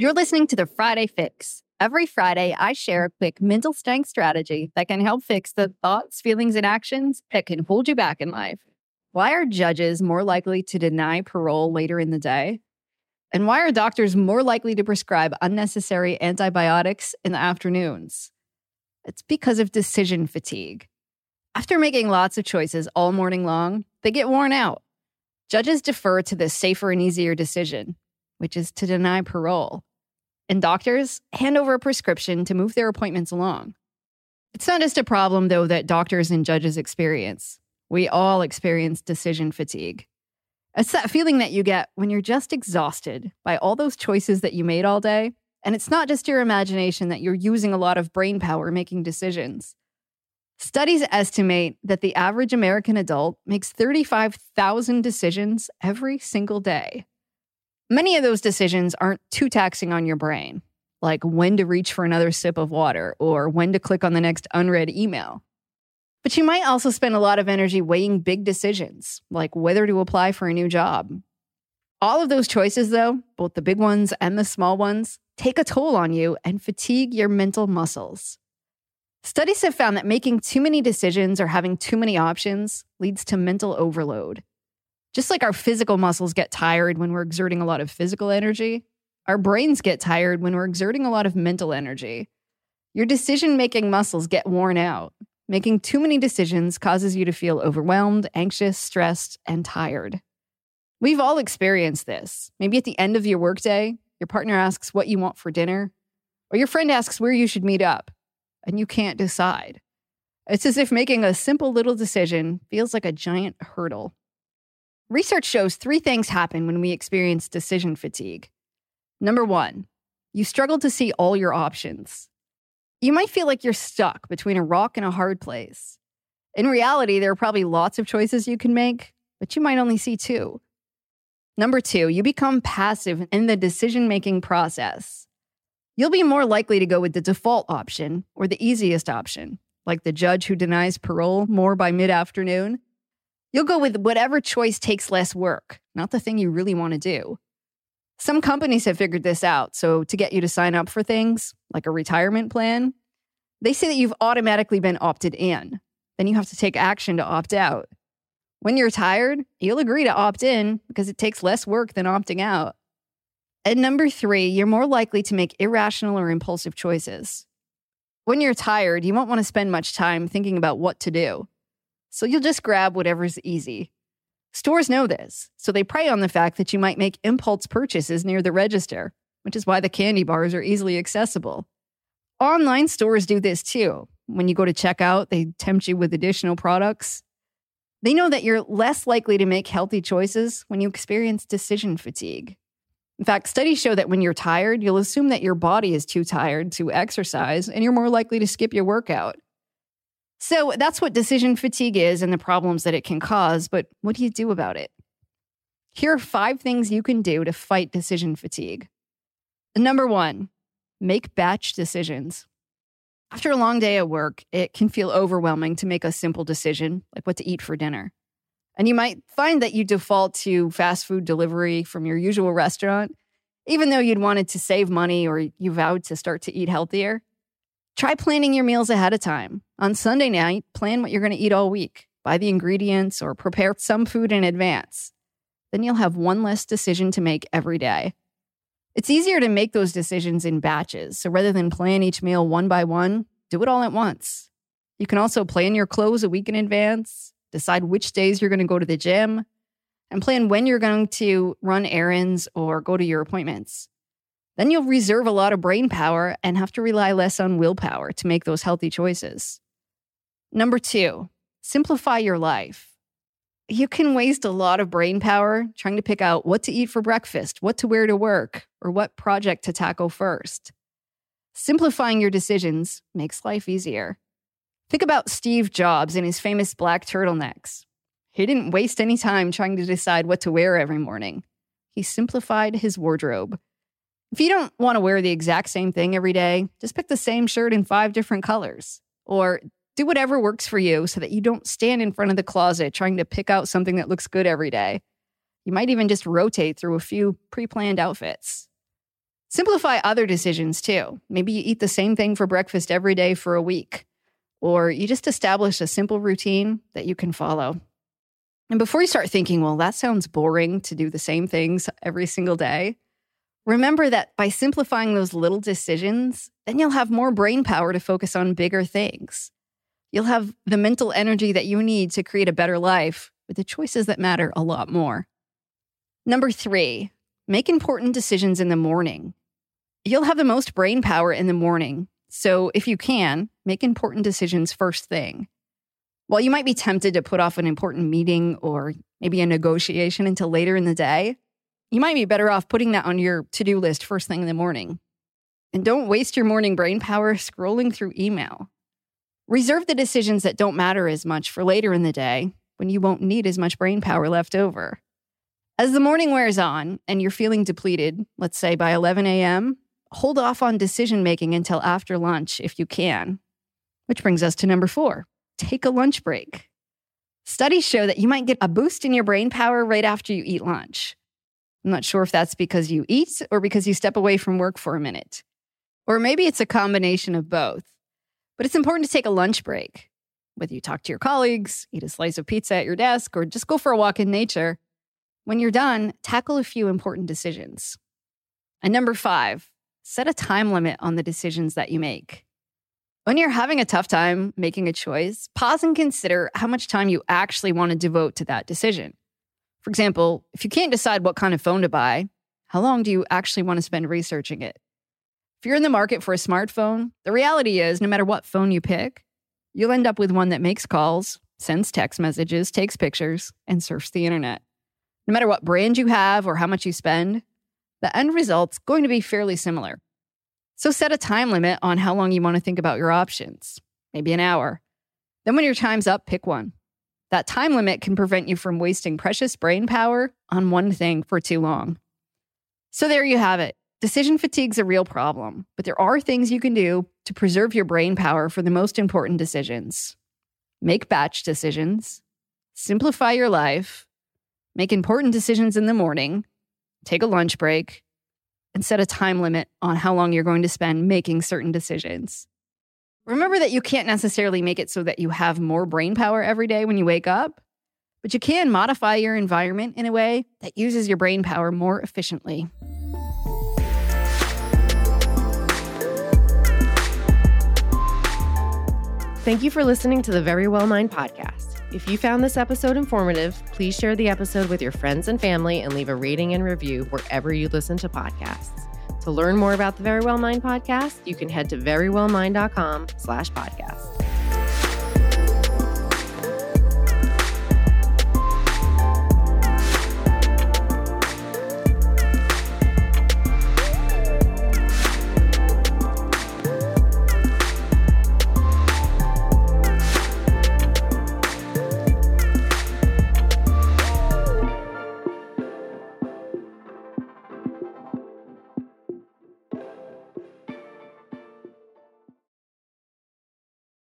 You're listening to The Friday Fix. Every Friday, I share a quick mental strength strategy that can help fix the thoughts, feelings, and actions that can hold you back in life. Why are judges more likely to deny parole later in the day? And why are doctors more likely to prescribe unnecessary antibiotics in the afternoons? It's because of decision fatigue. After making lots of choices all morning long, they get worn out. Judges defer to this safer and easier decision, which is to deny parole. And doctors hand over a prescription to move their appointments along. It's not just a problem, though, that doctors and judges experience. We all experience decision fatigue. It's that feeling that you get when you're just exhausted by all those choices that you made all day. And it's not just your imagination that you're using a lot of brain power making decisions. Studies estimate that the average American adult makes 35,000 decisions every single day. Many of those decisions aren't too taxing on your brain, like when to reach for another sip of water or when to click on the next unread email. But you might also spend a lot of energy weighing big decisions, like whether to apply for a new job. All of those choices, though, both the big ones and the small ones, take a toll on you and fatigue your mental muscles. Studies have found that making too many decisions or having too many options leads to mental overload. Just like our physical muscles get tired when we're exerting a lot of physical energy, our brains get tired when we're exerting a lot of mental energy. Your decision-making muscles get worn out. Making too many decisions causes you to feel overwhelmed, anxious, stressed, and tired. We've all experienced this. Maybe at the end of your workday, your partner asks what you want for dinner, or your friend asks where you should meet up, and you can't decide. It's as if making a simple little decision feels like a giant hurdle. Research shows three things happen when we experience decision fatigue. Number one, you struggle to see all your options. You might feel like you're stuck between a rock and a hard place. In reality, there are probably lots of choices you can make, but you might only see two. Number two, you become passive in the decision-making process. You'll be more likely to go with the default option or the easiest option, like the judge who denies parole more by mid-afternoon. You'll go with whatever choice takes less work, not the thing you really want to do. Some companies have figured this out, so to get you to sign up for things, like a retirement plan, they say that you've automatically been opted in. Then you have to take action to opt out. When you're tired, you'll agree to opt in because it takes less work than opting out. And number three, you're more likely to make irrational or impulsive choices. When you're tired, you won't want to spend much time thinking about what to do. So you'll just grab whatever's easy. Stores know this, so they prey on the fact that you might make impulse purchases near the register, which is why the candy bars are easily accessible. Online stores do this too. When you go to checkout, they tempt you with additional products. They know that you're less likely to make healthy choices when you experience decision fatigue. In fact, studies show that when you're tired, you'll assume that your body is too tired to exercise, and you're more likely to skip your workout. So that's what decision fatigue is and the problems that it can cause, but what do you do about it? Here are five things you can do to fight decision fatigue. Number one, make batch decisions. After a long day at work, it can feel overwhelming to make a simple decision, like what to eat for dinner. And you might find that you default to fast food delivery from your usual restaurant, even though you'd wanted to save money or you vowed to start to eat healthier. Try planning your meals ahead of time. On Sunday night, plan what you're going to eat all week. Buy the ingredients or prepare some food in advance. Then you'll have one less decision to make every day. It's easier to make those decisions in batches. So rather than plan each meal one by one, do it all at once. You can also plan your clothes a week in advance, decide which days you're going to go to the gym, and plan when you're going to run errands or go to your appointments. Then you'll reserve a lot of brain power and have to rely less on willpower to make those healthy choices. Number two, simplify your life. You can waste a lot of brain power trying to pick out what to eat for breakfast, what to wear to work, or what project to tackle first. Simplifying your decisions makes life easier. Think about Steve Jobs and his famous black turtlenecks. He didn't waste any time trying to decide what to wear every morning. He simplified his wardrobe. If you don't want to wear the exact same thing every day, just pick the same shirt in 5 different colors. Or do whatever works for you so that you don't stand in front of the closet trying to pick out something that looks good every day. You might even just rotate through a few pre-planned outfits. Simplify other decisions too. Maybe you eat the same thing for breakfast every day for a week. Or you just establish a simple routine that you can follow. And before you start thinking, well, that sounds boring to do the same things every single day, remember that by simplifying those little decisions, then you'll have more brain power to focus on bigger things. You'll have the mental energy that you need to create a better life with the choices that matter a lot more. Number 3, make important decisions in the morning. You'll have the most brain power in the morning, so if you can, make important decisions first thing. While you might be tempted to put off an important meeting or maybe a negotiation until later in the day, you might be better off putting that on your to-do list first thing in the morning. And don't waste your morning brain power scrolling through email. Reserve the decisions that don't matter as much for later in the day when you won't need as much brain power left over. As the morning wears on and you're feeling depleted, let's say by 11 a.m., hold off on decision-making until after lunch if you can. Which brings us to number 4, take a lunch break. Studies show that you might get a boost in your brain power right after you eat lunch. I'm not sure if that's because you eat or because you step away from work for a minute. Or maybe it's a combination of both. But it's important to take a lunch break. Whether you talk to your colleagues, eat a slice of pizza at your desk, or just go for a walk in nature, when you're done, tackle a few important decisions. And number 5, set a time limit on the decisions that you make. When you're having a tough time making a choice, pause and consider how much time you actually want to devote to that decision. For example, if you can't decide what kind of phone to buy, how long do you actually want to spend researching it? If you're in the market for a smartphone, the reality is no matter what phone you pick, you'll end up with one that makes calls, sends text messages, takes pictures, and surfs the internet. No matter what brand you have or how much you spend, the end result's going to be fairly similar. So set a time limit on how long you want to think about your options, maybe an hour. Then when your time's up, pick one. That time limit can prevent you from wasting precious brain power on one thing for too long. So there you have it. Decision fatigue's a real problem, but there are things you can do to preserve your brain power for the most important decisions. Make batch decisions, simplify your life, make important decisions in the morning, take a lunch break, and set a time limit on how long you're going to spend making certain decisions. Remember that you can't necessarily make it so that you have more brain power every day when you wake up, but you can modify your environment in a way that uses your brain power more efficiently. Thank you for listening to the Verywell Mind podcast. If you found this episode informative, please share the episode with your friends and family and leave a rating and review wherever you listen to podcasts. To learn more about the Verywell Mind podcast, you can head to verywellmind.com/podcast.